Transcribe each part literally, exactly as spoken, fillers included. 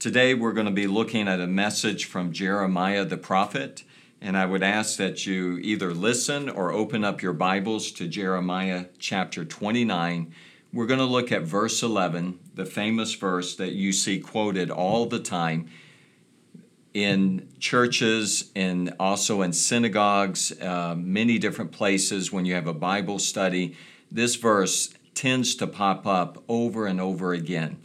Today we're going to be looking at a message from Jeremiah the prophet, and I would ask that you either listen or open up your Bibles to Jeremiah chapter twenty-nine. We're going to look at verse eleven, the famous verse that you see quoted all the time in churches and also in synagogues, uh, many different places. When you have a Bible study, this verse tends to pop up over and over again.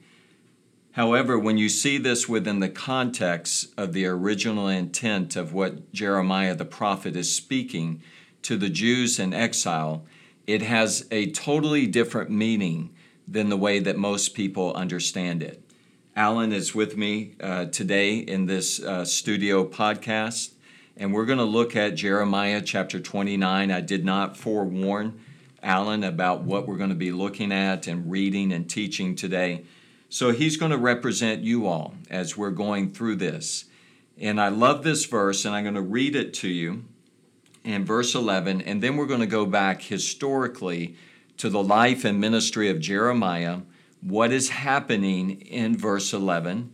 However, when you see this within the context of the original intent of what Jeremiah the prophet is speaking to the Jews in exile, it has a totally different meaning than the way that most people understand it. Alan is with me uh, today in this uh, studio podcast, and we're going to look at Jeremiah chapter twenty-nine. I did not forewarn Alan about what we're going to be looking at and reading and teaching today. So he's going to represent you all as we're going through this. And I love this verse, and I'm going to read it to you in verse eleven, and then we're going to go back historically to the life and ministry of Jeremiah, what is happening in verse eleven,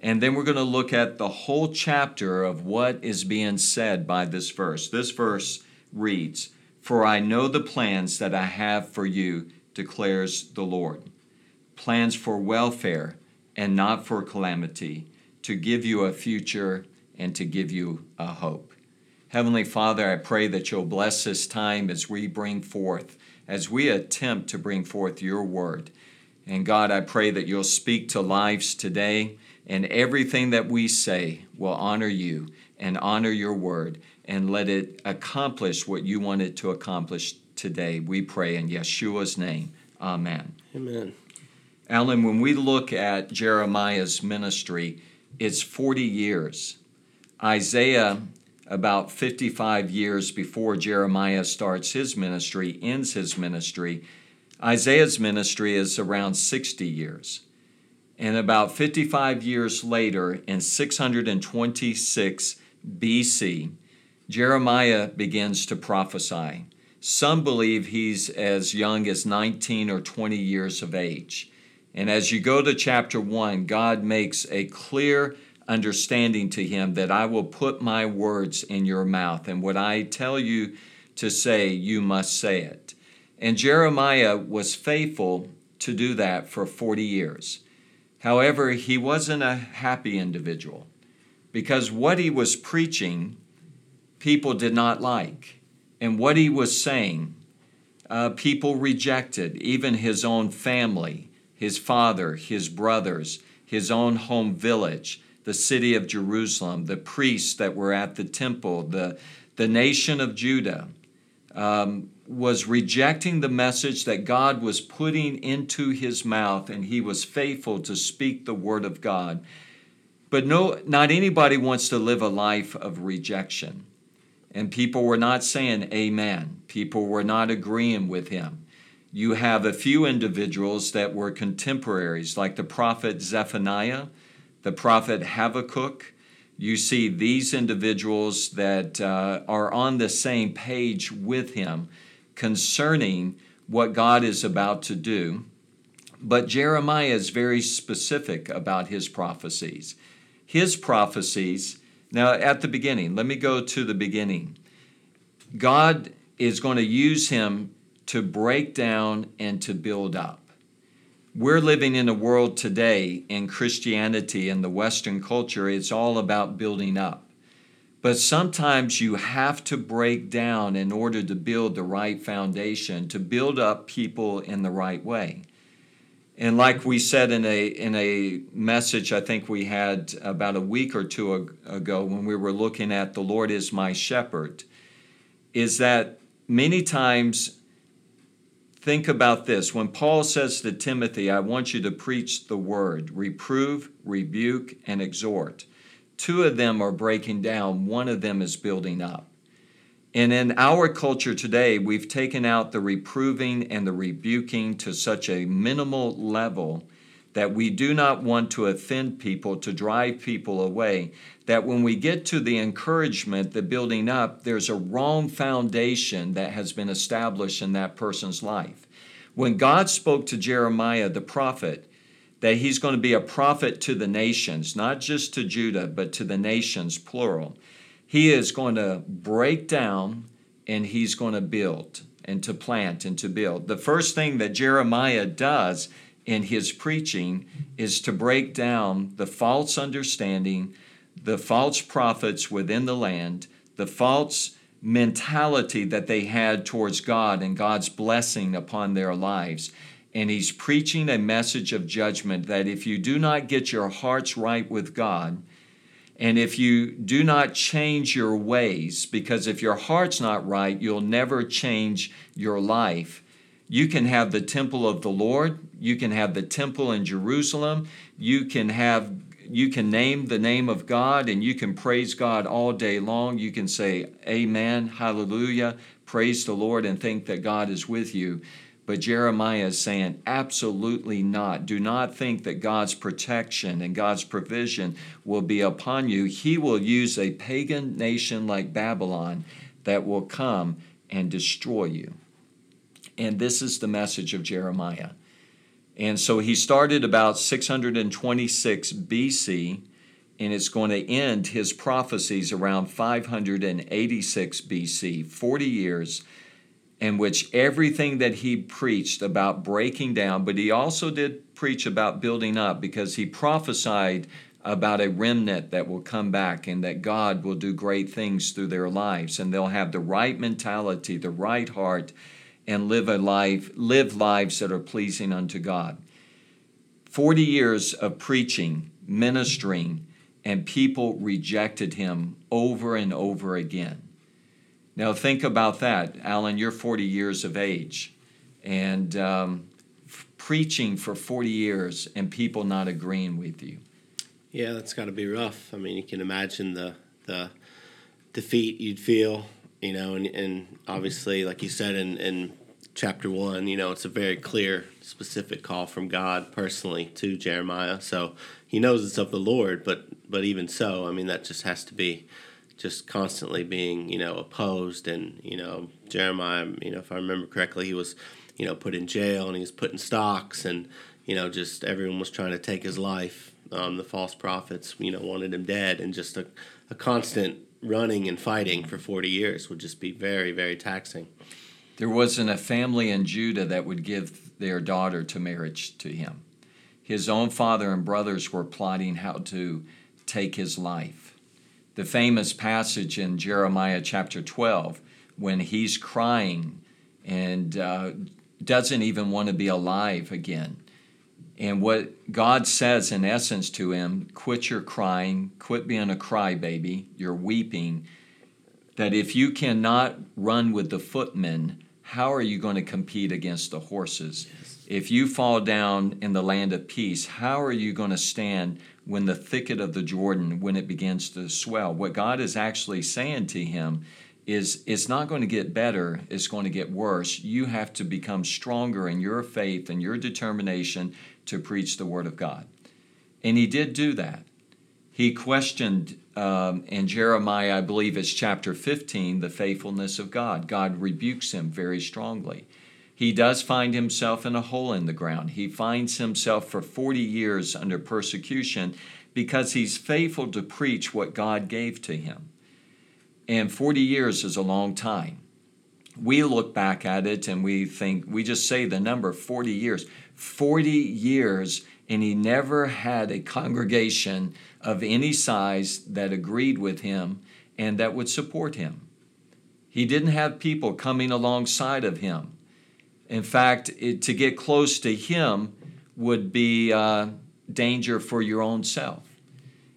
and then we're going to look at the whole chapter of what is being said by this verse. This verse reads, "For I know the plans that I have for you, declares the Lord, plans for welfare and not for calamity, to give you a future and to give you a hope." Heavenly Father, I pray that you'll bless this time as we bring forth, as we attempt to bring forth your word. And God, I pray that you'll speak to lives today, and everything that we say will honor you and honor your word, and let it accomplish what you want it to accomplish today. We pray in Yeshua's name. Amen. Amen. Alan, when we look at Jeremiah's ministry, it's forty years. Isaiah, about fifty-five years before Jeremiah starts his ministry, ends his ministry. Isaiah's ministry is around sixty years. And about fifty-five years later, in six hundred twenty-six B C, Jeremiah begins to prophesy. Some believe he's as young as nineteen or twenty years of age. And as you go to chapter one, God makes a clear understanding to him that I will put my words in your mouth, and what I tell you to say, you must say it. And Jeremiah was faithful to do that for forty years. However, he wasn't a happy individual, because what he was preaching, people did not like. And what he was saying, uh, people rejected, even his own family, his father, his brothers, his own home village, the city of Jerusalem, the priests that were at the temple, the, the nation of Judah, um, was rejecting the message that God was putting into his mouth, and he was faithful to speak the word of God. But no, not anybody wants to live a life of rejection. And people were not saying amen. People were not agreeing with him. You have a few individuals that were contemporaries, like the prophet Zephaniah, the prophet Habakkuk. You see these individuals that uh, are on the same page with him concerning what God is about to do. But Jeremiah is very specific about his prophecies. His prophecies, now at the beginning, let me go to the beginning. God is going to use him to break down and to build up. We're living in a world today in Christianity and the Western culture, it's all about building up. But sometimes you have to break down in order to build the right foundation, to build up people in the right way. And like we said in a in a message I think we had about a week or two ago when we were looking at "The Lord is my shepherd," is that many times Think about this. When Paul says to Timothy, I want you to preach the word, reprove, rebuke, and exhort. Two of them are breaking down. One of them is building up. And in our culture today, we've taken out the reproving and the rebuking to such a minimal level that we do not want to offend people, to drive people away, that when we get to the encouragement, the building up, there's a wrong foundation that has been established in that person's life. When God spoke to Jeremiah, the prophet, that he's going to be a prophet to the nations, not just to Judah, but to the nations, plural, he is going to break down and he's going to build and to plant and to build. The first thing that Jeremiah does in his preaching is to break down the false understanding, the false prophets within the land, the false mentality that they had towards God and God's blessing upon their lives. And he's preaching a message of judgment that if you do not get your hearts right with God, and if you do not change your ways, because if your heart's not right, you'll never change your life. You can have the temple of the Lord. You can have the temple in Jerusalem. You can have, you can name the name of God, and you can praise God all day long. You can say, amen, hallelujah, praise the Lord, and think that God is with you. But Jeremiah is saying, absolutely not. Do not think that God's protection and God's provision will be upon you. He will use a pagan nation like Babylon that will come and destroy you. And this is the message of Jeremiah. And so he started about six hundred twenty-six B C, and it's going to end his prophecies around five hundred eighty-six B C, forty years, in which everything that he preached about breaking down, but he also did preach about building up, because he prophesied about a remnant that will come back and that God will do great things through their lives, and they'll have the right mentality, the right heart, and live a life, live lives that are pleasing unto God. Forty years of preaching, ministering, and people rejected him over and over again. Now think about that, Alan. You're forty years of age, and um, f- preaching for forty years, and people not agreeing with you. Yeah, that's got to be rough. I mean, you can imagine the the defeat you'd feel. You know, and, and obviously, like you said in, in chapter one, you know, it's a very clear, specific call from God personally to Jeremiah. So he knows it's of the Lord, but but even so, I mean, that just has to be just constantly being, you know, opposed. And, you know, Jeremiah, you know, if I remember correctly, he was, you know, put in jail and he was put in stocks, and, you know, just everyone was trying to take his life. Um, the false prophets, you know, wanted him dead, and just a, a constant running and fighting for forty years would just be very, very taxing. There wasn't a family in Judah that would give their daughter to marriage to him. His own father and brothers were plotting how to take his life. The famous passage in Jeremiah chapter twelve, when he's crying and uh, doesn't even want to be alive again. And what God says in essence to him, quit your crying, quit being a crybaby, you're weeping, that if you cannot run with the footmen, how are you going to compete against the horses? Yes. If you fall down in the land of peace, how are you going to stand when the thicket of the Jordan, when it begins to swell? What God is actually saying to him is, it's not going to get better, it's going to get worse. You have to become stronger in your faith and your determination to preach the word of God. And he did do that. He questioned um, in Jeremiah, I believe it's chapter fifteen, the faithfulness of God. God rebukes him very strongly. He does find himself in a hole in the ground. He finds himself for forty years under persecution because he's faithful to preach what God gave to him. And forty years is a long time. We look back at it and we think, we just say the number forty years. forty years, and he never had a congregation of any size that agreed with him and that would support him. He didn't have people coming alongside of him. In fact, it, to get close to him would be uh, danger for your own self.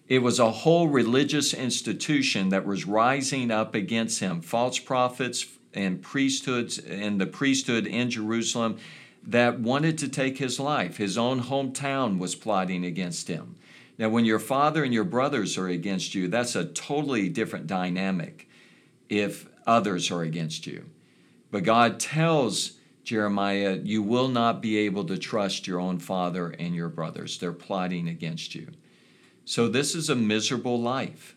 It was a whole religious institution that was rising up against him. False prophets, and priesthoods and the priesthood in Jerusalem that wanted to take his life. His own hometown was plotting against him. Now, when your father and your brothers are against you, that's a totally different dynamic if others are against you. But God tells Jeremiah, you will not be able to trust your own father and your brothers. They're plotting against you. So this is a miserable life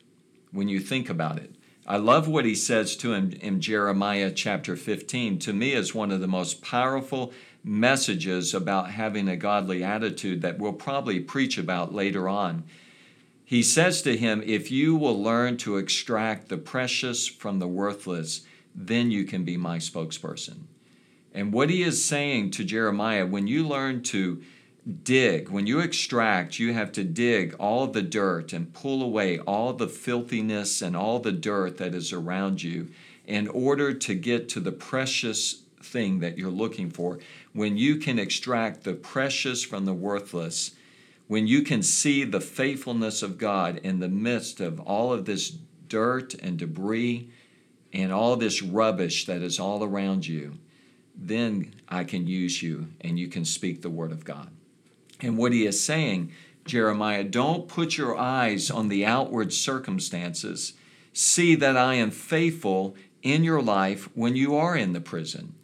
when you think about it. I love what he says to him in Jeremiah chapter fifteen. To me, is one of the most powerful messages about having a godly attitude that we'll probably preach about later on. He says to him, if you will learn to extract the precious from the worthless, then you can be my spokesperson. And what he is saying to Jeremiah, when you learn to dig, when you extract, you have to dig all the dirt and pull away all the filthiness and all the dirt that is around you in order to get to the precious thing that you're looking for. When you can extract the precious from the worthless, when you can see the faithfulness of God in the midst of all of this dirt and debris and all this rubbish that is all around you, then I can use you and you can speak the word of God. And what he is saying, Jeremiah, don't put your eyes on the outward circumstances. See that I am faithful in your life when you are in the prison,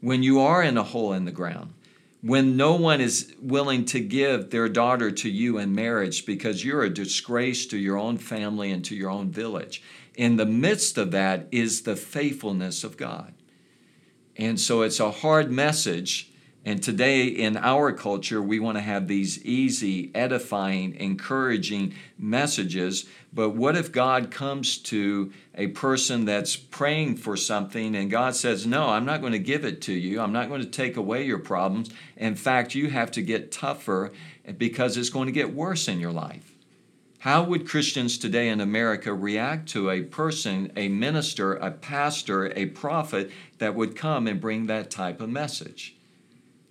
when you are in a hole in the ground, when no one is willing to give their daughter to you in marriage because you're a disgrace to your own family and to your own village. In the midst of that is the faithfulness of God. And so it's a hard message. And today in our culture, we want to have these easy, edifying, encouraging messages. But what if God comes to a person that's praying for something and God says, no, I'm not going to give it to you. I'm not going to take away your problems. In fact, you have to get tougher because it's going to get worse in your life. How would Christians today in America react to a person, a minister, a pastor, a prophet that would come and bring that type of message?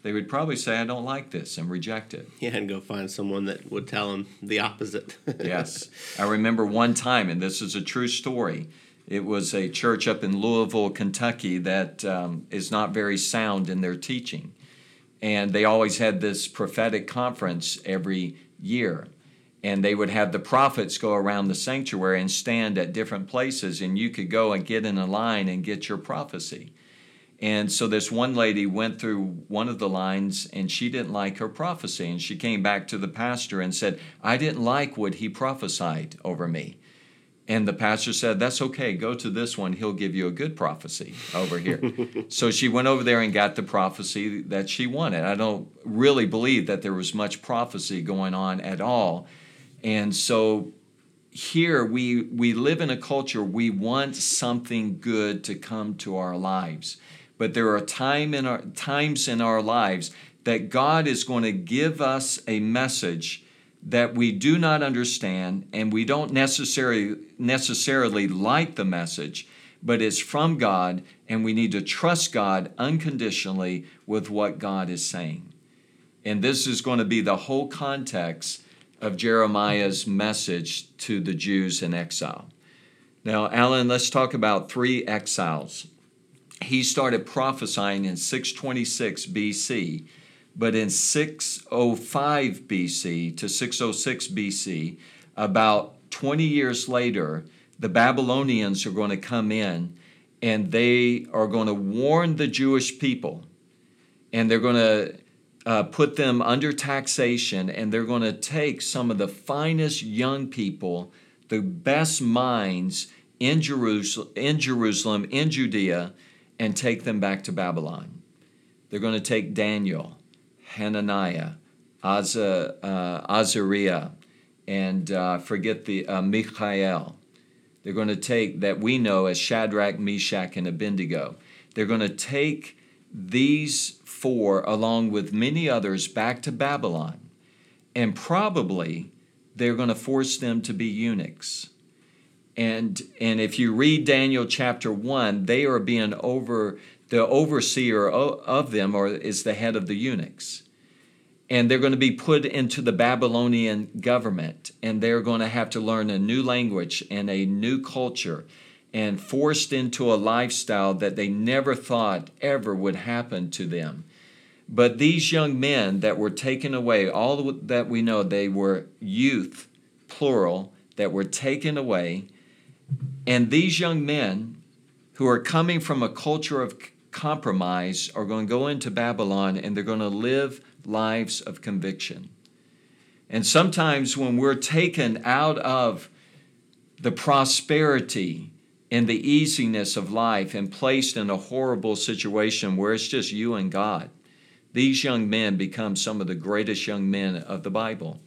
They would probably say, I don't like this, and reject it. Yeah, and go find someone that would tell them the opposite. Yes. I remember one time, and this is a true story. It was a church up in Louisville, Kentucky, that um, is not very sound in their teaching. And they always had this prophetic conference every year. And they would have the prophets go around the sanctuary and stand at different places, and you could go and get in a line and get your prophecy. And so this one lady went through one of the lines, and she didn't like her prophecy. And she came back to the pastor and said, I didn't like what he prophesied over me. And the pastor said, that's okay, go to this one. He'll give you a good prophecy over here. So she went over there and got the prophecy that she wanted. I don't really believe that there was much prophecy going on at all. And so here we we live in a culture, we want something good to come to our lives. But there are time in our, times in our lives that God is going to give us a message that we do not understand, and we don't necessarily, necessarily like the message, but it's from God, and we need to trust God unconditionally with what God is saying. And this is going to be the whole context of Jeremiah's message to the Jews in exile. Now, Alan, let's talk about three exiles. He started prophesying in six twenty-six B C, but in six oh five B C to six oh six B C, about twenty years later, the Babylonians are going to come in, and they are going to warn the Jewish people, and they're going to Uh, put them under taxation, and they're going to take some of the finest young people, the best minds in Jerusalem, in Jerusalem, in Judea, and take them back to Babylon. They're going to take Daniel, Hananiah, Azar, uh, Azariah, and uh, forget the uh, Michael. They're going to take that we know as Shadrach, Meshach, and Abednego. They're going to take these four, along with many others, back to Babylon. And probably they're going to force them to be eunuchs. And, and if you read Daniel chapter one, they are being over, the overseer of them or is the head of the eunuchs. And they're going to be put into the Babylonian government, and they're going to have to learn a new language and a new culture. and forced into a lifestyle that they never thought ever would happen to them. But these young men that were taken away, all that we know, they were youth, plural, that were taken away. And these young men who are coming from a culture of compromise are going to go into Babylon, and they're going to live lives of conviction. And sometimes when we're taken out of the prosperity and the easiness of life and placed in a horrible situation where it's just you and God, these young men become some of the greatest young men of the Bible.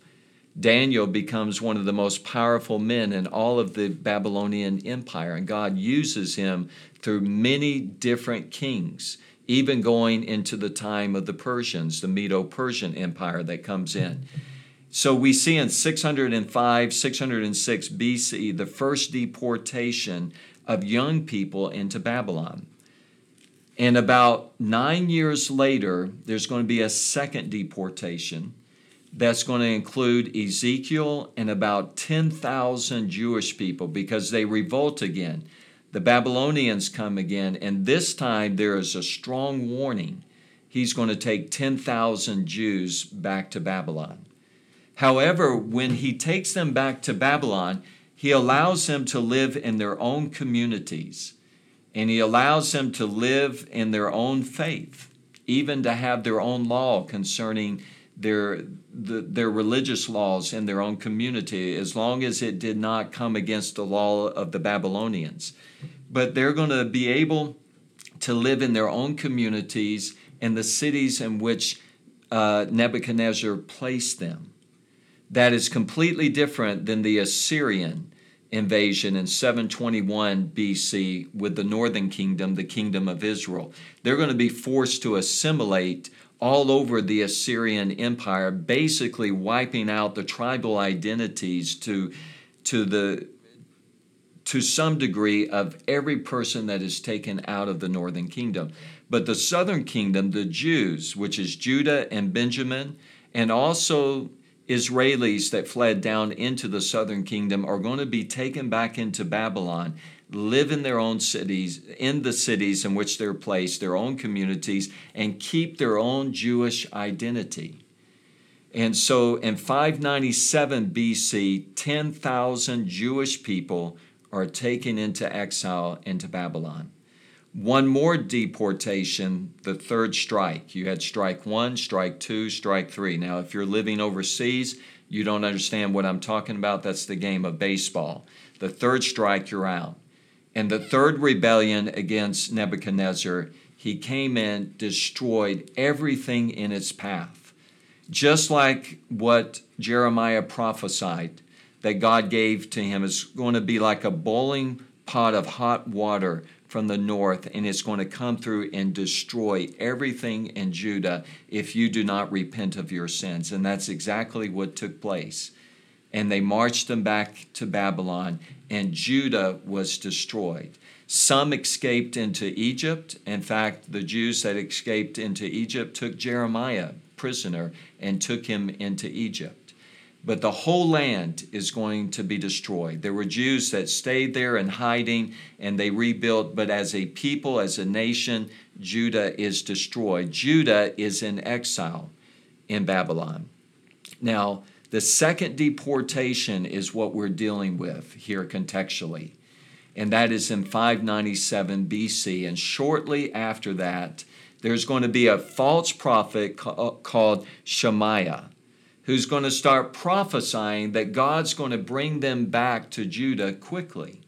Daniel becomes one of the most powerful men in all of the Babylonian Empire, and God uses him through many different kings, even going into the time of the Persians, the Medo-Persian Empire that comes in. So we see in six oh five, six oh six B C, the first deportation of young people into Babylon. And about nine years later, there's going to be a second deportation that's going to include Ezekiel and about ten thousand Jewish people, because they revolt again. The Babylonians come again, and this time there is a strong warning. He's going to take ten thousand Jews back to Babylon. However, when he takes them back to Babylon, he allows them to live in their own communities. And he allows them to live in their own faith, even to have their own law concerning their the, their religious laws in their own community, as long as it did not come against the law of the Babylonians. But they're going to be able to live in their own communities in the cities in which uh, Nebuchadnezzar placed them. That is completely different than the Assyrian invasion in seven twenty-one B C with the northern kingdom, the kingdom of Israel. They're going to be forced to assimilate all over the Assyrian Empire, basically wiping out the tribal identities to, to, the, to some degree of every person that is taken out of the northern kingdom. But the southern kingdom, the Jews, which is Judah and Benjamin, and also Israelis that fled down into the southern kingdom, are going to be taken back into Babylon, live in their own cities, in the cities in which they're placed, their own communities, and keep their own Jewish identity. And so in five ninety-seven B C, ten thousand Jewish people are taken into exile into Babylon. One more deportation, the third strike. You had strike one, strike two, strike three. Now, if you're living overseas, you don't understand what I'm talking about. That's the game of baseball. The third strike, you're out. And the third rebellion against Nebuchadnezzar, he came in, destroyed everything in its path. Just like what Jeremiah prophesied that God gave to him, is going to be like a boiling pot of hot water from the north, and it's going to come through and destroy everything in Judah if you do not repent of your sins. And that's exactly what took place. And they marched them back to Babylon, and Judah was destroyed. Some escaped into Egypt. In fact, the Jews that escaped into Egypt took Jeremiah prisoner and took him into Egypt. But the whole land is going to be destroyed. There were Jews that stayed there in hiding, and they rebuilt. But as a people, as a nation, Judah is destroyed. Judah is in exile in Babylon. Now, the second deportation is what we're dealing with here contextually. And that is in five ninety-seven B C. And shortly after that, there's going to be a false prophet called Shemaiah, who's going to start prophesying that God's going to bring them back to Judah quickly.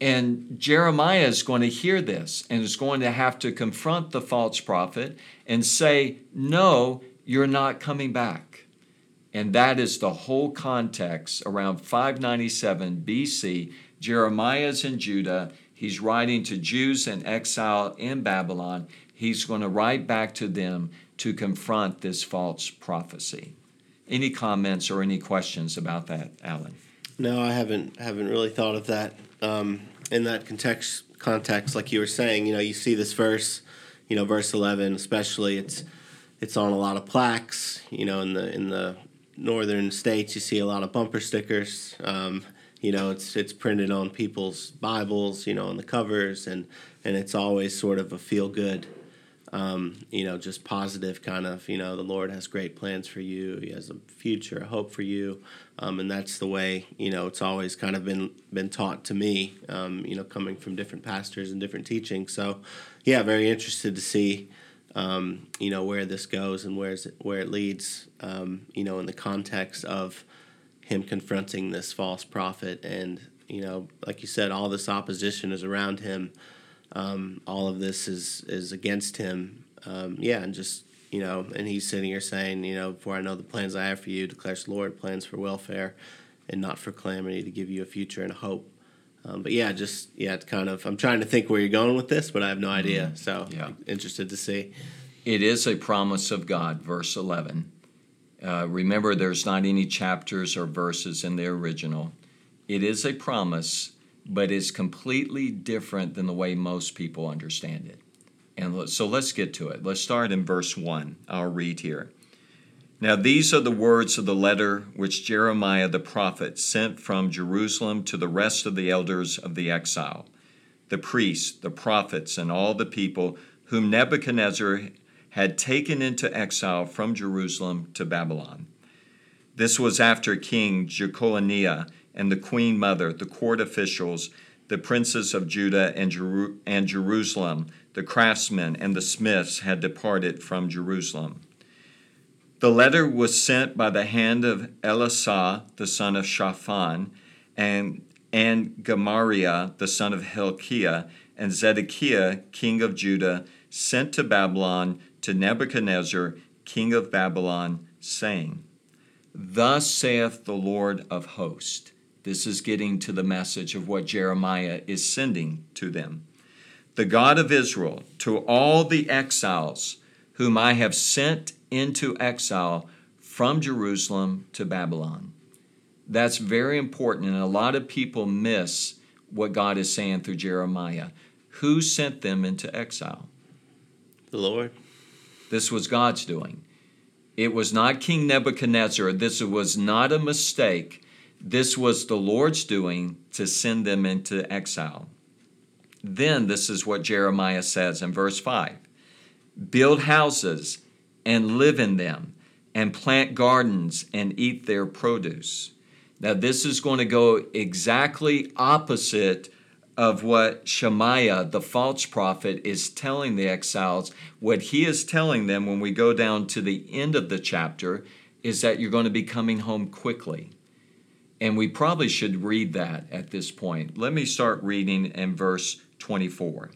And Jeremiah is going to hear this and is going to have to confront the false prophet and say, no, you're not coming back. And that is the whole context around five ninety-seven B C. Jeremiah's in Judah. He's writing to Jews in exile in Babylon. He's going to write back to them to confront this false prophecy. Any comments or any questions about that, Alan? No, I haven't haven't really thought of that um, in that context. Context, like you were saying, you know, you see this verse, you know, verse eleven, especially. It's it's on a lot of plaques, you know, in the in the northern states. You see a lot of bumper stickers. Um, you know, it's it's printed on people's Bibles, you know, on the covers, and and it's always sort of a feel good, um, you know, just positive kind of, you know, the Lord has great plans for you. He has a future, a hope for you. Um, and that's the way, you know, it's always kind of been been taught to me, um, you know, coming from different pastors and different teachings. So, yeah, very interested to see, um, you know, where this goes and where's it, where it leads, um, you know, in the context of him confronting this false prophet. And, you know, like you said, all this opposition is around him. Um, all of this is, is against him. Um, yeah, and just, you know, and he's sitting here saying, you know, for I know the plans I have for you, declares the Lord, plans for welfare and not for calamity, to give you a future and a hope. Um, but yeah, just, yeah, it's kind of, I'm trying to think where you're going with this, but I have no idea. So yeah. Interested to see. It is a promise of God, verse eleven. Uh, remember, there's not any chapters or verses in the original. It is a promise, but it's completely different than the way most people understand it. And so let's get to it. Let's start in verse one. I'll read here. Now these are the words of the letter which Jeremiah the prophet sent from Jerusalem to the rest of the elders of the exile, the priests, the prophets, and all the people whom Nebuchadnezzar had taken into exile from Jerusalem to Babylon. This was after King Jeconiah and the queen mother, the court officials, the princes of Judah and, Jeru- and Jerusalem, the craftsmen and the smiths had departed from Jerusalem. The letter was sent by the hand of Elasah, the son of Shaphan, and, and Gemariah, the son of Hilkiah, and Zedekiah, king of Judah, sent to Babylon to Nebuchadnezzar, king of Babylon, saying, Thus saith the Lord of hosts. This is getting to the message of what Jeremiah is sending to them. The God of Israel, to all the exiles whom I have sent into exile from Jerusalem to Babylon. That's very important, and a lot of people miss what God is saying through Jeremiah. Who sent them into exile? The Lord. This was God's doing. It was not King Nebuchadnezzar. This was not a mistake. This was the Lord's doing to send them into exile. Then this is what Jeremiah says in verse five. Build houses and live in them, and plant gardens and eat their produce. Now this is going to go exactly opposite of what Shemaiah, the false prophet, is telling the exiles. What he is telling them when we go down to the end of the chapter is that you're going to be coming home quickly. And we probably should read that at this point. Let me start reading in verse twenty-four.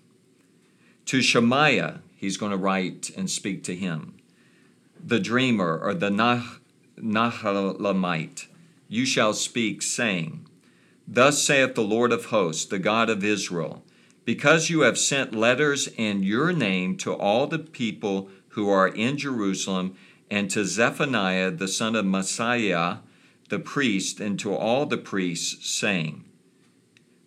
To Shemaiah, he's going to write and speak to him. The dreamer, or the nah- Nehelamite, you shall speak, saying, Thus saith the Lord of hosts, the God of Israel, because you have sent letters in your name to all the people who are in Jerusalem, and to Zephaniah, the son of Meshach, the priest, and to all the priests, saying,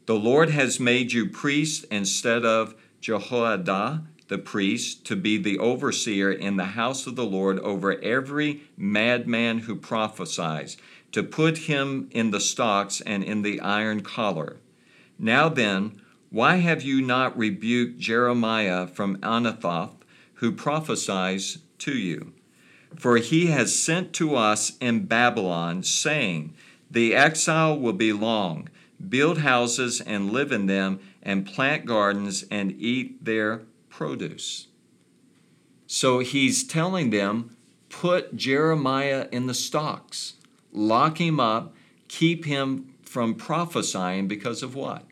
The Lord has made you priests instead of Jehoiada, the priest, to be the overseer in the house of the Lord over every madman who prophesies, to put him in the stocks and in the iron collar. Now then, why have you not rebuked Jeremiah from Anathoth, who prophesies to you? For he has sent to us in Babylon, saying, The exile will be long. Build houses and live in them, and plant gardens and eat their produce. So he's telling them, put Jeremiah in the stocks. Lock him up. Keep him from prophesying because of what?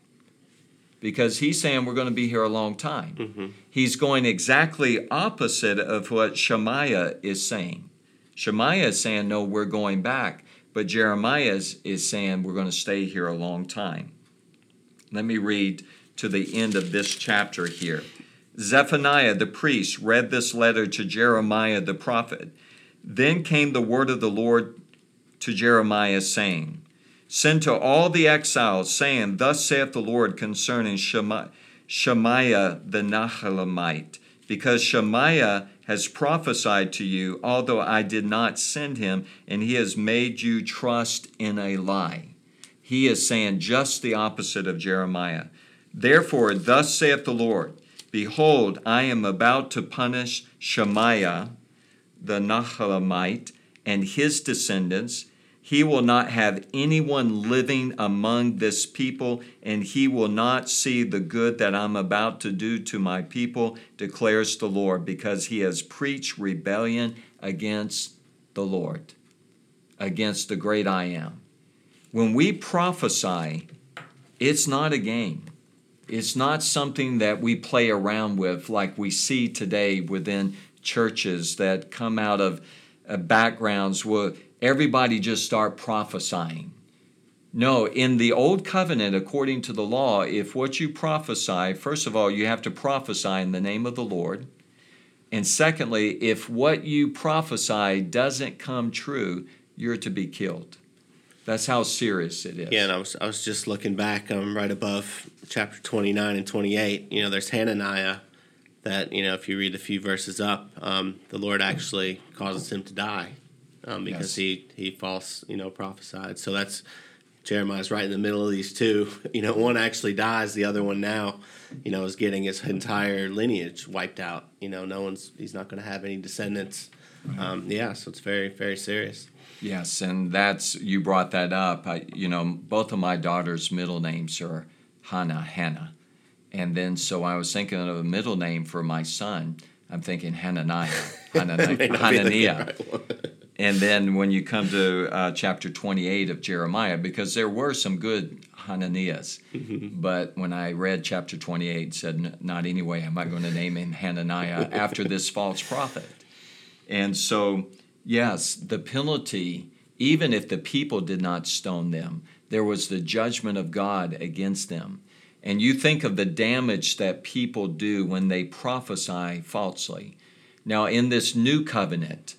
Because he's saying we're going to be here a long time. Mm-hmm. He's going exactly opposite of what Shemaiah is saying. Shemaiah is saying, no, we're going back. But Jeremiah is, is saying we're going to stay here a long time. Let me read to the end of this chapter here. Zephaniah the priest read this letter to Jeremiah the prophet. Then came the word of the Lord to Jeremiah, saying, Send to all the exiles, saying, Thus saith the Lord concerning Shema- Shemaiah the Nehelamite, because Shemaiah has prophesied to you, although I did not send him, and he has made you trust in a lie. he is saying just the opposite of Jeremiah. Therefore, thus saith the Lord, behold, I am about to punish Shemaiah, the Nehelamite, and his descendants. He will not have anyone living among this people, and he will not see the good that I'm about to do to my people, declares the Lord, because he has preached rebellion against the Lord, against the great I am. When we prophesy, it's not a game. It's not something that we play around with like we see today within churches that come out of backgrounds where everybody just start prophesying. No, in the Old Covenant, according to the law, if what you prophesy, first of all, you have to prophesy in the name of the Lord. And secondly, if what you prophesy doesn't come true, you're to be killed. That's how serious it is. Yeah, and I was I was just looking back um, right above chapter twenty-nine and twenty-eight. You know, there's Hananiah that, you know, if you read a few verses up, um, the Lord actually causes him to die um, because yes. he, he false, you know, prophesied. So that's, Jeremiah's right in the middle of these two. You know, one actually dies, the other one now, you know, is getting his entire lineage wiped out. You know, no one's, he's not going to have any descendants. Right. Um, yeah, so it's very, very serious. Yes, and that's, you brought that up. I, you know, both of my daughter's middle names are Hannah, Hannah. And then, so I was thinking of a middle name for my son. I'm thinking Hananiah, Hananiah. Hananiah. Right. And then when you come to uh, chapter twenty-eight of Jeremiah, because there were some good Hananiahs, mm-hmm. but when I read chapter twenty-eight, it said, not anyway, am I going to name him Hananiah after this false prophet? And so, yes, the penalty, even if the people did not stone them, there was the judgment of God against them. And you think of the damage that people do when they prophesy falsely. Now, in this new covenant,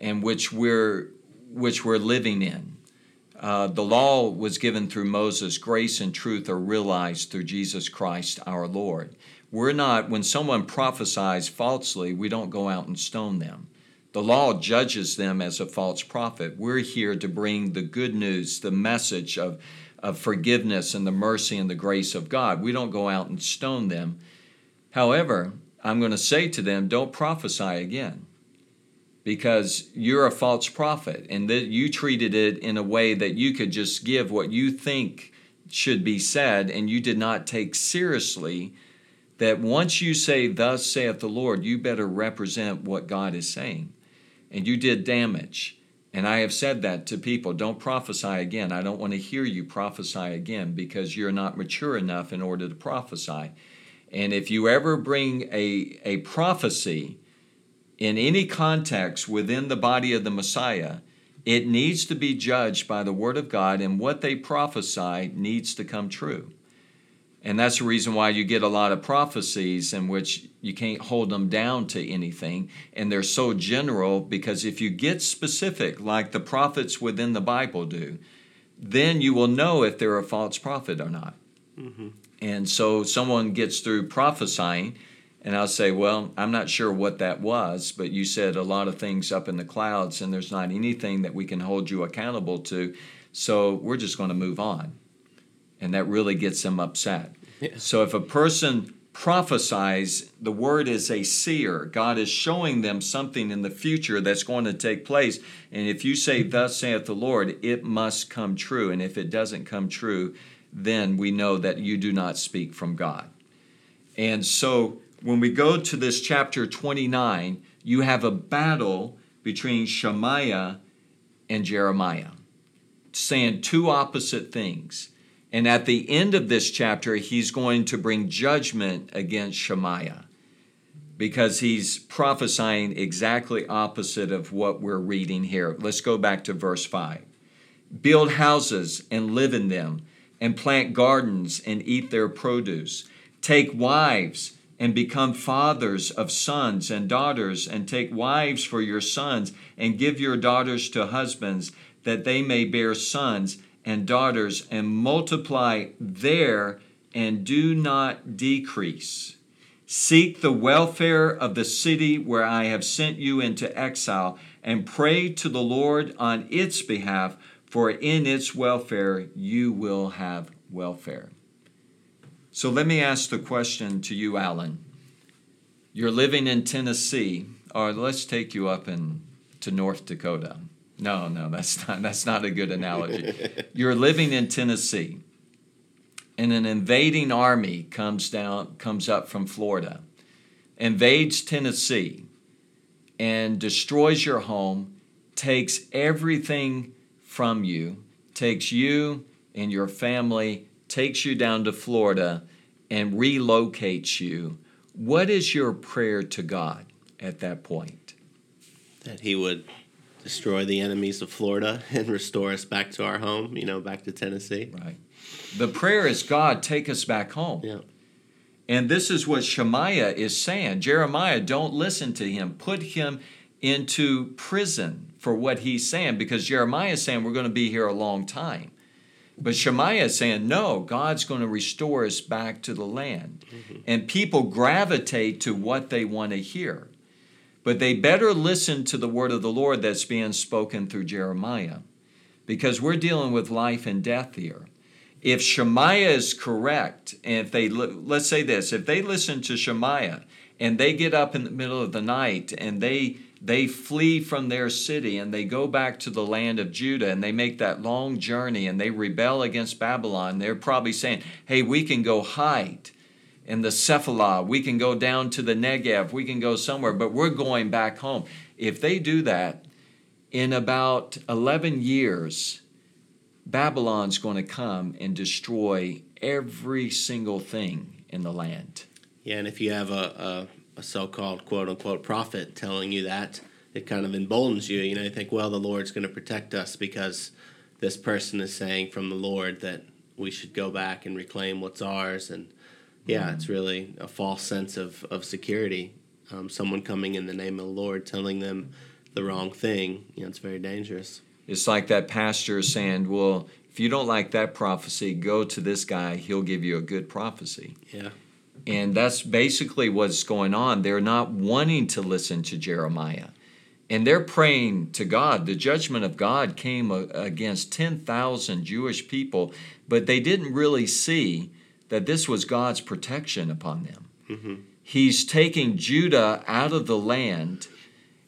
and which we're which we're living in, uh, the law was given through Moses. Grace and truth are realized through Jesus Christ, our Lord. We're not, when someone prophesies falsely, we don't go out and stone them. The law judges them as a false prophet. We're here to bring the good news, the message of, of forgiveness and the mercy and the grace of God. We don't go out and stone them. However, I'm going to say to them, don't prophesy again, because you're a false prophet and that you treated it in a way that you could just give what you think should be said, and you did not take seriously that once you say, thus saith the Lord, you better represent what God is saying. And you did damage. And I have said that to people, don't prophesy again. I don't want to hear you prophesy again because you're not mature enough in order to prophesy. And if you ever bring a, a prophecy in any context within the body of the Messiah, it needs to be judged by the Word of God, and what they prophesy needs to come true. And that's the reason why you get a lot of prophecies in which you can't hold them down to anything. And they're so general, because if you get specific, like the prophets within the Bible do, then you will know if they're a false prophet or not. Mm-hmm. And so someone gets through prophesying, and I'll say, well, I'm not sure what that was, but you said a lot of things up in the clouds, and there's not anything that we can hold you accountable to, so we're just going to move on. And that really gets them upset. Yeah. So if a person prophesies, the word is a seer. God is showing them something in the future that's going to take place. And if you say, thus saith the Lord, it must come true. And if it doesn't come true, then we know that you do not speak from God. And so when we go to this chapter twenty-nine, you have a battle between Shemaiah and Jeremiah, saying two opposite things. And at the end of this chapter, he's going to bring judgment against Shemaiah because he's prophesying exactly opposite of what we're reading here. Let's go back to verse five. Build houses and live in them, and plant gardens and eat their produce. Take wives and become fathers of sons and daughters, and take wives for your sons, and give your daughters to husbands, that they may bear sons and daughters, and multiply there, and do not decrease. Seek the welfare of the city where I have sent you into exile, and pray to the Lord on its behalf, for in its welfare you will have welfare. So let me ask the question to you, Alan. You're living in Tennessee, or let's take you up in to North Dakota. No, no, that's not that's not a good analogy. You're living in Tennessee, and an invading army comes down, comes up from Florida, invades Tennessee, and destroys your home, takes everything from you, takes you and your family, takes you down to Florida, and relocates you. What is your prayer to God at that point? That he would destroy the enemies of Florida and restore us back to our home, you know, back to Tennessee. Right. The prayer is, God, take us back home. Yeah. And this is what Shemaiah is saying. Jeremiah, don't listen to him. Put him into prison for what he's saying, because Jeremiah is saying we're going to be here a long time. But Shemaiah is saying, no, God's going to restore us back to the land. Mm-hmm. And people gravitate to what they want to hear. But they better listen to the word of the Lord that's being spoken through Jeremiah, because we're dealing with life and death here. If Shemaiah is correct, and if they, let's say this, if they listen to Shemaiah and they get up in the middle of the night and they they flee from their city and they go back to the land of Judah and they make that long journey and they rebel against Babylon, they're probably saying, hey, we can go hide in the Cephalah, we can go down to the Negev, we can go somewhere, but we're going back home. If they do that, in about eleven years, Babylon's going to come and destroy every single thing in the land. Yeah, and if you have a, a, a so-called, quote-unquote, prophet telling you that, it kind of emboldens you. You know, you think, well, the Lord's going to protect us because this person is saying from the Lord that we should go back and reclaim what's ours, and yeah, it's really a false sense of, of security. Um, someone coming in the name of the Lord, telling them the wrong thing, you know, it's very dangerous. It's like that pastor saying, well, if you don't like that prophecy, go to this guy, he'll give you a good prophecy. Yeah. And that's basically what's going on. They're not wanting to listen to Jeremiah. And they're praying to God. The judgment of God came against ten thousand Jewish people, but they didn't really see that this was God's protection upon them. Mm-hmm. He's taking Judah out of the land,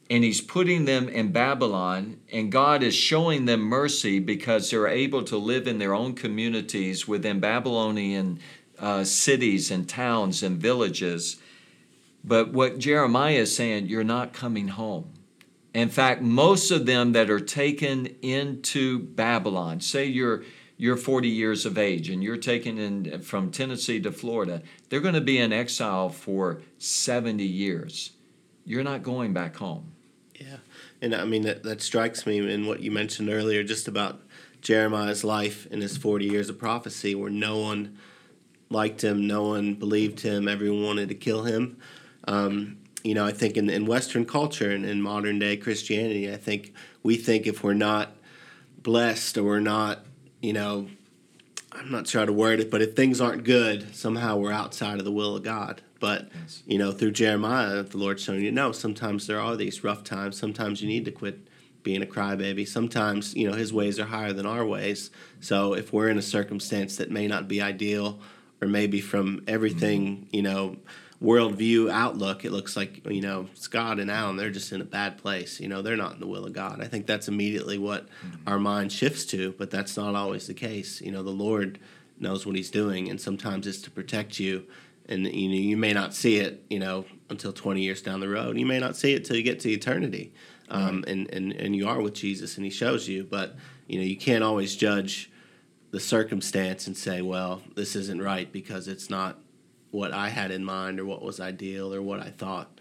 and he's putting them in Babylon, and God is showing them mercy because they're able to live in their own communities within Babylonian uh, cities and towns and villages. But what Jeremiah is saying, you're not coming home. In fact, most of them that are taken into Babylon, say you're You're forty years of age, and you're taken in from Tennessee to Florida, they're going to be in exile for seventy years. You're not going back home. Yeah, and I mean, that, that strikes me in what you mentioned earlier just about Jeremiah's life and his forty years of prophecy where no one liked him, no one believed him, everyone wanted to kill him. Um, you know, I think in, in Western culture and in modern-day Christianity, I think we think if we're not blessed or we're not, you know, I'm not sure how to word it, but if things aren't good, somehow we're outside of the will of God. But, yes. You know, through Jeremiah, the Lord's showing you, no, sometimes there are these rough times. Sometimes you need to quit being a crybaby. Sometimes, you know, his ways are higher than our ways. So if we're in a circumstance that may not be ideal, or maybe from everything, mm-hmm. you know, worldview outlook, it looks like, you know, Scott and Alan, they're just in a bad place. You know, they're not in the will of God. I think that's immediately what mm-hmm. our mind shifts to, but that's not always the case. You know, the Lord knows what he's doing, and sometimes it's to protect you. And, you know, you may not see it, you know, until twenty years down the road. You may not see it till you get to eternity. Um, mm-hmm. and, and, and you are with Jesus, and he shows you. But, you know, you can't always judge the circumstance and say, well, this isn't right because it's not what I had in mind or what was ideal or what I thought.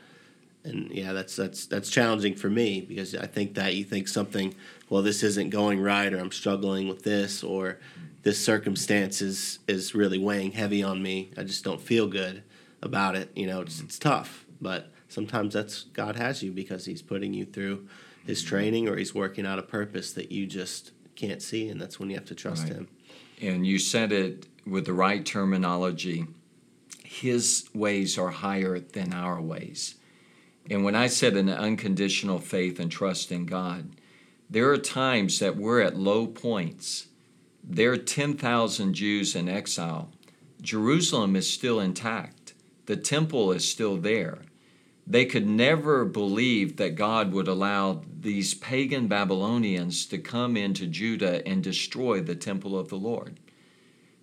And yeah, that's that's that's challenging for me, because I think that you think something, well, this isn't going right, or I'm struggling with this, or this circumstance is, is really weighing heavy on me. I just don't feel good about it. You know, it's, it's tough, but sometimes that's God has you because he's putting you through his training, or he's working out a purpose that you just can't see, and that's when you have to trust right. him. And you said it with the right terminology. His ways are higher than our ways. And when I said an unconditional faith and trust in God, There are times that we're at low points. There are ten thousand Jews in exile. Jerusalem is still intact. The temple is still there. They could never believe that God would allow these pagan Babylonians to come into Judah and destroy the temple of the Lord.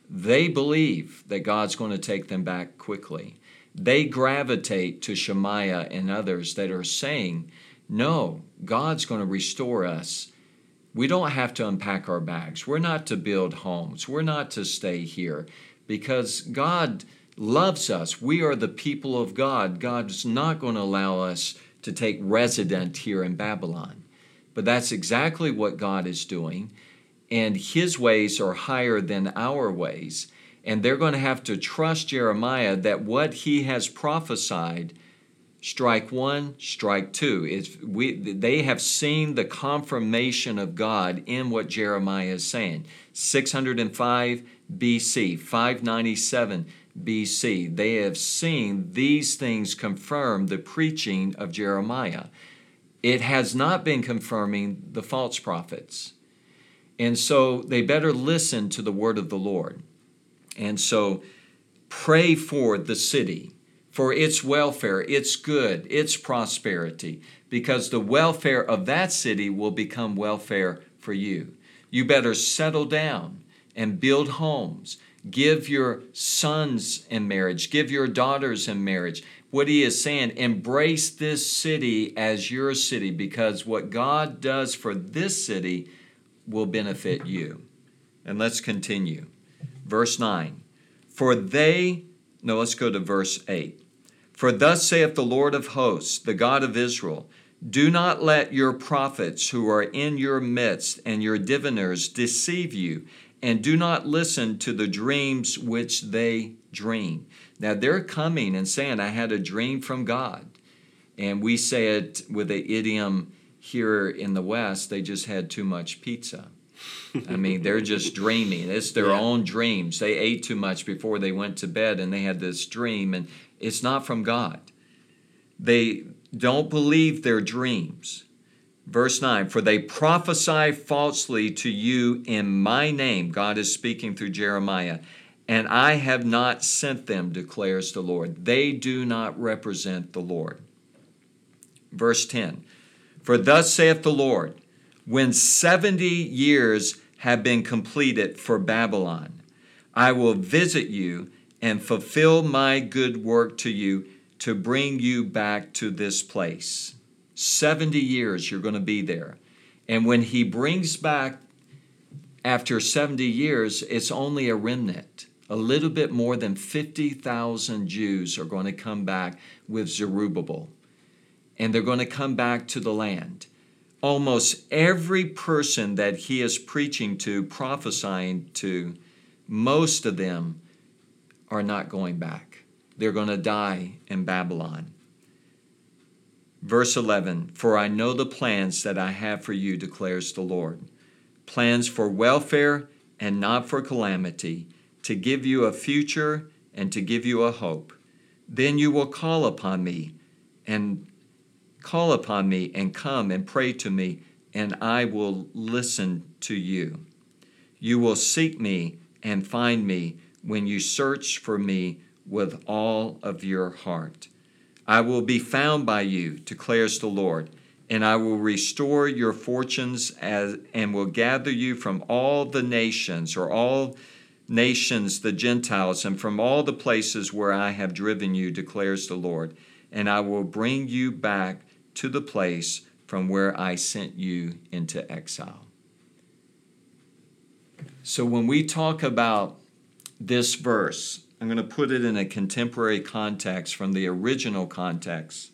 They believe that God's going to take them back quickly. They gravitate to Shemaiah and others that are saying, no, God's going to restore us. We don't have to unpack our bags. We're not to build homes. We're not to stay here because God loves us. We are the people of God. God's not going to allow us to take residence here in Babylon. But that's exactly what God is doing. And his ways are higher than our ways. And they're going to have to trust Jeremiah that what he has prophesied, strike one, strike two. It's, we, they have seen the confirmation of God in what Jeremiah is saying. six hundred five B C, five ninety-seven B C, they have seen these things confirm the preaching of Jeremiah. It has not been confirming the false prophets. And so they better listen to the word of the Lord. And so pray for the city, for its welfare, its good, its prosperity, because the welfare of that city will become welfare for you. You better settle down and build homes. Give your sons in marriage. Give your daughters in marriage. What he is saying, embrace this city as your city, because what God does for this city will benefit you. And let's continue. Verse nine, for they, no, let's go to verse eight. For thus saith the Lord of hosts, the God of Israel, do not let your prophets who are in your midst and your diviners deceive you, and do not listen to the dreams which they dream. Now they're coming and saying, I had a dream from God. And we say it with an idiom here in the West, they just had too much pizza. I mean, they're just dreaming. It's their yeah. own dreams. They ate too much before they went to bed, and they had this dream, and it's not from God. They don't believe their dreams. Verse nine, for they prophesy falsely to you in my name. God is speaking through Jeremiah. And I have not sent them, declares the Lord. They do not represent the Lord. Verse ten, for thus saith the Lord, when seventy years have been completed for Babylon, I will visit you and fulfill my good work to you to bring you back to this place. seventy years you're going to be there. And when he brings back after seventy years, it's only a remnant. A little bit more than fifty thousand Jews are going to come back with Zerubbabel. And they're going to come back to the land. Almost every person that he is preaching to, prophesying to, most of them are not going back. They're going to die in Babylon. Verse eleven, for I know the plans that I have for you, declares the Lord, plans for welfare and not for calamity, to give you a future and to give you a hope. Then you will call upon me and Call upon me and come and pray to me, and I will listen to you. You will seek me and find me when you search for me with all of your heart. I will be found by you, declares the Lord, and I will restore your fortunes as, and will gather you from all the nations, or all nations, the Gentiles, and from all the places where I have driven you, declares the Lord, and I will bring you back to the place from where I sent you into exile. So when we talk about this verse, I'm going to put it in a contemporary context from the original context.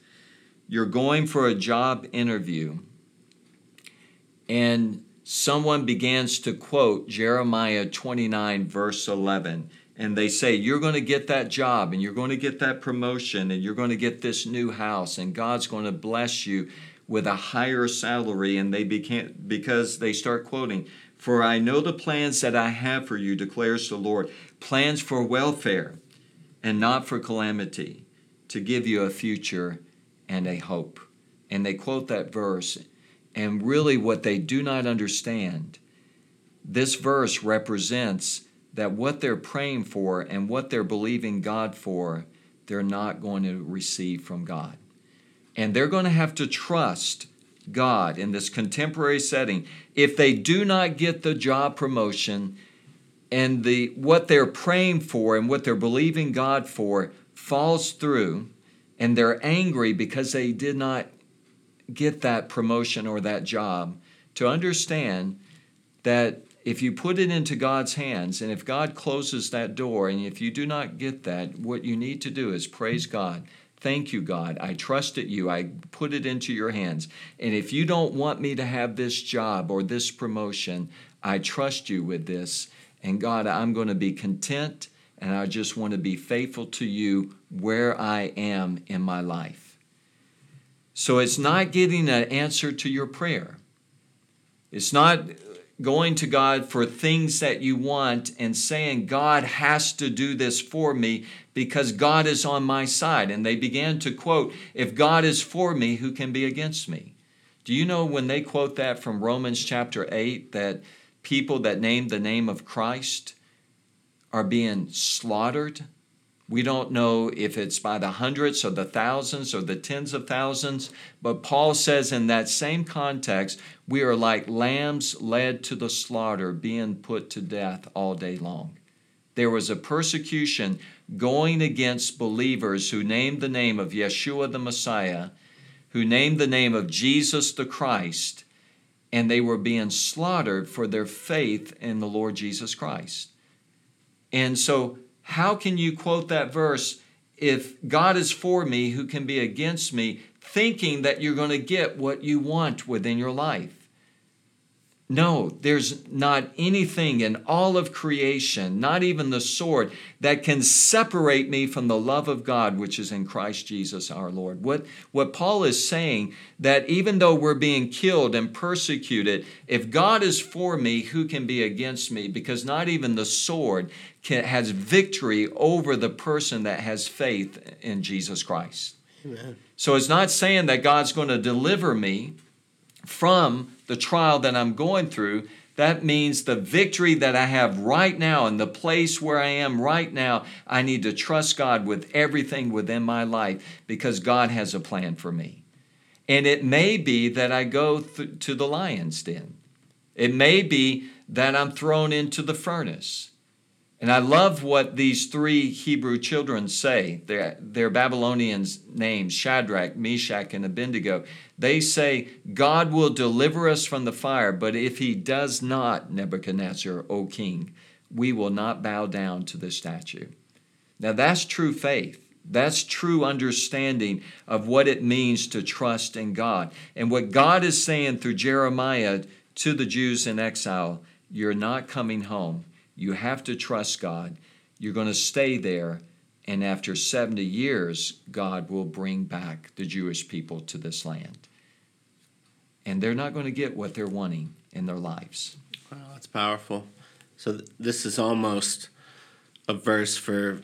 You're going for a job interview, and someone begins to quote Jeremiah twenty-nine, verse eleven, and they say, you're going to get that job, and you're going to get that promotion, and you're going to get this new house, and God's going to bless you with a higher salary. And they became, because they start quoting, for I know the plans that I have for you, declares the Lord, plans for welfare and not for calamity, to give you a future and a hope. And they quote that verse, And really what they do not understand, this verse represents that what they're praying for and what they're believing God for, they're not going to receive from God. And they're going to have to trust God in this contemporary setting. If they do not get the job promotion and the what they're praying for and what they're believing God for falls through, and they're angry because they did not get that promotion or that job, to understand that if you put it into God's hands, and if God closes that door, and if you do not get that, what you need to do is praise God. Thank you, God. I trusted you. I put it into your hands. And if you don't want me to have this job or this promotion, I trust you with this. And God, I'm going to be content, and I just want to be faithful to you where I am in my life. So it's not getting an answer to your prayer. It's not going to God for things that you want and saying, God has to do this for me because God is on my side. And they began to quote, if God is for me, who can be against me? Do you know when they quote that from Romans chapter eight, that people that name the name of Christ are being slaughtered? We don't know if it's by the hundreds or the thousands or the tens of thousands, but Paul says in that same context, we are like lambs led to the slaughter, being put to death all day long. There was a persecution going against believers who named the name of Yeshua the Messiah, who named the name of Jesus the Christ, and they were being slaughtered for their faith in the Lord Jesus Christ. And so, how can you quote that verse, if God is for me, who can be against me, thinking that you're going to get what you want within your life? No, there's not anything in all of creation, not even the sword, that can separate me from the love of God, which is in Christ Jesus our Lord. What, what Paul is saying, that even though we're being killed and persecuted, if God is for me, who can be against me? Because not even the sword Can, has victory over the person that has faith in Jesus Christ. Amen. So it's not saying that God's going to deliver me from the trial that I'm going through. That means the victory that I have right now and the place where I am right now, I need to trust God with everything within my life because God has a plan for me. And it may be that I go th- to the lion's den. It may be that I'm thrown into the furnace. And I love what these three Hebrew children say, their, their Babylonian names, Shadrach, Meshach, and Abednego. They say, God will deliver us from the fire, but if he does not, Nebuchadnezzar, O king, we will not bow down to the statue. Now that's true faith. That's true understanding of what it means to trust in God. And what God is saying through Jeremiah to the Jews in exile, you're not coming home. You have to trust God. You're going to stay there. And after seventy years, God will bring back the Jewish people to this land. And they're not going to get what they're wanting in their lives. Wow, that's powerful. So th- this is almost a verse for,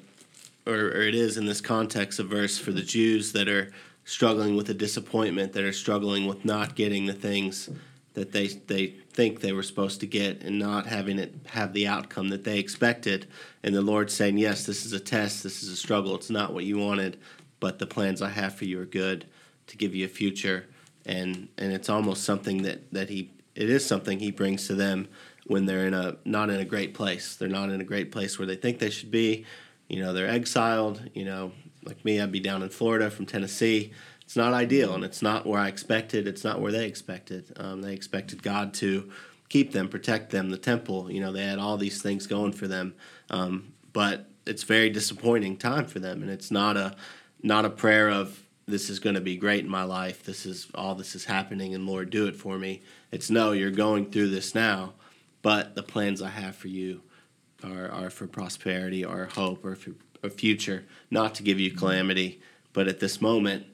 or, or it is in this context, a verse for the Jews that are struggling with a disappointment, that are struggling with not getting the things that they they think they were supposed to get and not having it have the outcome that they expected. And the Lord's saying, yes, this is a test, this is a struggle, it's not what you wanted, but the plans I have for you are good to give you a future. And and it's almost something that, that he, it is something he brings to them when they're in a not in a great place. They're not in a great place where they think they should be. You know, they're exiled. You know, like me, I'd be down in Florida from Tennessee. It's not ideal, and it's not where I expected. It's not where they expected. Um, they expected God to keep them, protect them, the temple. You know, they had all these things going for them, um, but it's very disappointing time for them, and it's not a not a prayer of this is going to be great in my life. This is all this is happening, and Lord, do it for me. It's no, you're going through this now, but the plans I have for you are are for prosperity, or hope, or for a future, not to give you calamity, but at this moment,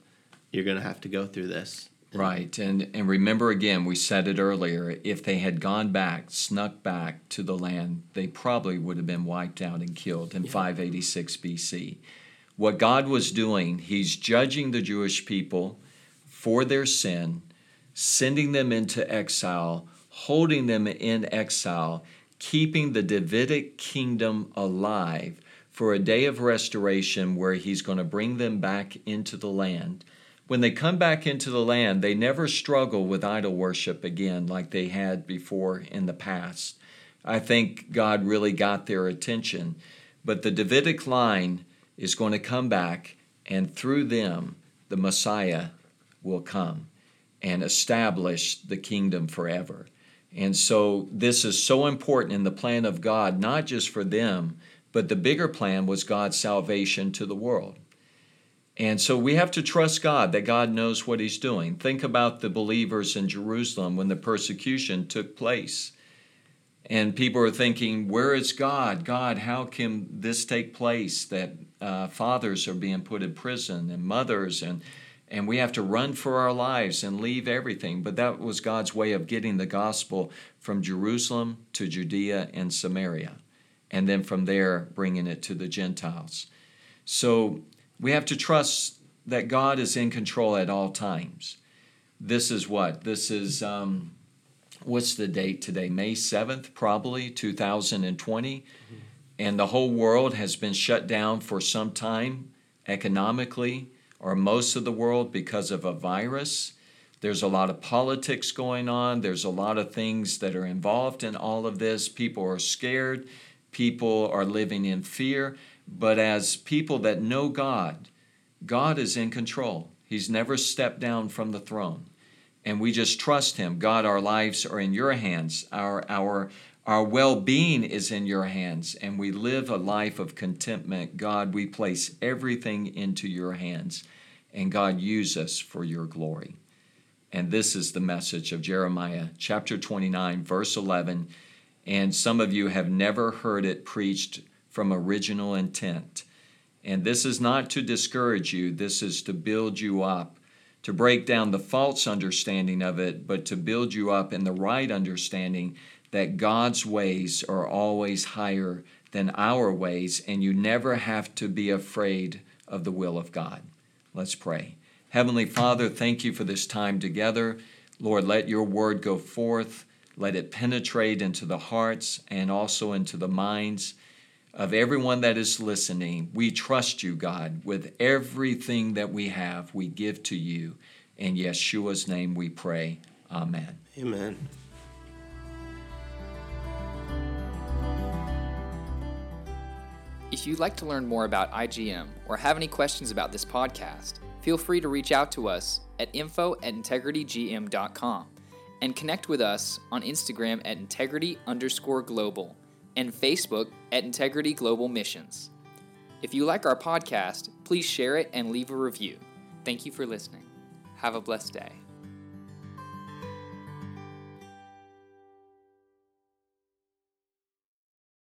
you're going to have to go through this. Right. And and remember, again, we said it earlier, if they had gone back, snuck back to the land, they probably would have been wiped out and killed in yeah. five eighty-six B C. What God was doing, he's judging the Jewish people for their sin, sending them into exile, holding them in exile, keeping the Davidic kingdom alive for a day of restoration where he's going to bring them back into the land. When they come back into the land, they never struggle with idol worship again like they had before in the past. I think God really got their attention. But the Davidic line is going to come back, and through them, the Messiah will come and establish the kingdom forever. And so this is so important in the plan of God, not just for them, but the bigger plan was God's salvation to the world. And so we have to trust God that God knows what he's doing. Think about the believers in Jerusalem when the persecution took place. And people are thinking, where is God? God, how can this take place that uh, fathers are being put in prison and mothers and and we have to run for our lives and leave everything? But that was God's way of getting the gospel from Jerusalem to Judea and Samaria, and then from there bringing it to the Gentiles. So we have to trust that God is in control at all times. This is what? This is... Um, What's the date today? May seventh, probably, two thousand twenty. Mm-hmm. And the whole world has been shut down for some time economically, or most of the world, because of a virus. There's a lot of politics going on. There's a lot of things that are involved in all of this. People are scared. People are living in fear. But as people that know God, God is in control. He's never stepped down from the throne. And we just trust him. God, our lives are in your hands. Our our our well-being is in your hands. And we live a life of contentment. God, we place everything into your hands. And God, use us for your glory. And this is the message of Jeremiah chapter twenty-nine, verse eleven. And some of you have never heard it preached from original intent. And this is not to discourage you. This is to build you up, to break down the false understanding of it, but to build you up in the right understanding that God's ways are always higher than our ways, and you never have to be afraid of the will of God. Let's pray. Heavenly Father, thank you for this time together. Lord, let your word go forth. Let it penetrate into the hearts and also into the minds of everyone that is listening. We trust you, God, with everything that we have, we give to you. In Yeshua's name we pray. Amen. Amen. If you'd like to learn more about I G M or have any questions about this podcast, feel free to reach out to us at info at integritygm dot com and connect with us on Instagram at integrity underscore global. And Facebook at Integrity Global Missions. If you like our podcast, please share it and leave a review. Thank you for listening. Have a blessed day.